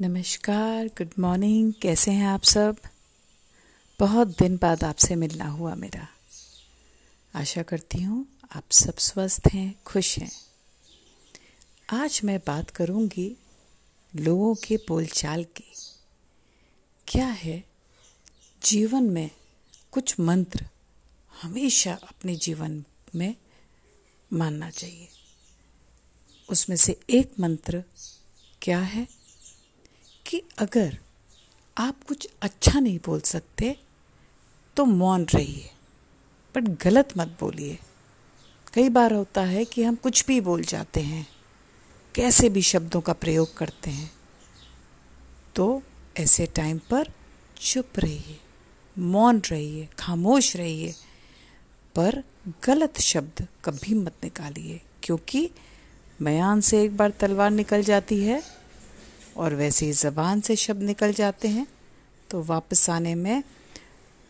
नमस्कार, good morning. कैसे हैं आप सब? बहुत दिन बाद आपसे मिलना हुआ मेरा। आशा करती हूँ आप सब स्वस्थ हैं, खुश हैं। आज मैं बात करूँगी लोगों के बोलचाल की। क्या है जीवन में कुछ मंत्र हमेशा अपने जीवन में मानना चाहिए। उसमें से एक मंत्र क्या है कि अगर आप कुछ अच्छा नहीं बोल सकते तो मौन रहिए, बट गलत मत बोलिए। कई बार होता है कि हम कुछ भी बोल जाते हैं, कैसे भी शब्दों का प्रयोग करते हैं, तो ऐसे टाइम पर चुप रहिए, मौन रहिए, खामोश रहिए, पर गलत शब्द कभी मत निकालिए, क्योंकि बयान से एक बार तलवार निकल जाती है और वैसे ही ज़बान से शब्द निकल जाते हैं तो वापस आने में,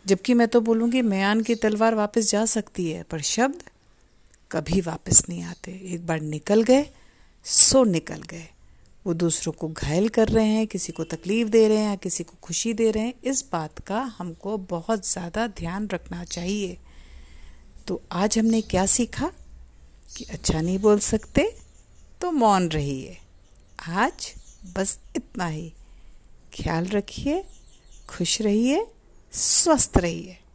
जबकि मैं तो बोलूँगी म्यान की तलवार वापस जा सकती है, पर शब्द कभी वापस नहीं आते। एक बार निकल गए सो निकल गए। वो दूसरों को घायल कर रहे हैं, किसी को तकलीफ़ दे रहे हैं या किसी को खुशी दे रहे हैं। इस बात का हमको बहुत ज़्यादा ध्यान रखना चाहिए। तो आज हमने क्या सीखा कि अच्छा नहीं बोल सकते तो मौन रहिए। आज बस इतना ही। ख्याल रखिए, खुश रहिए, स्वस्थ रहिए।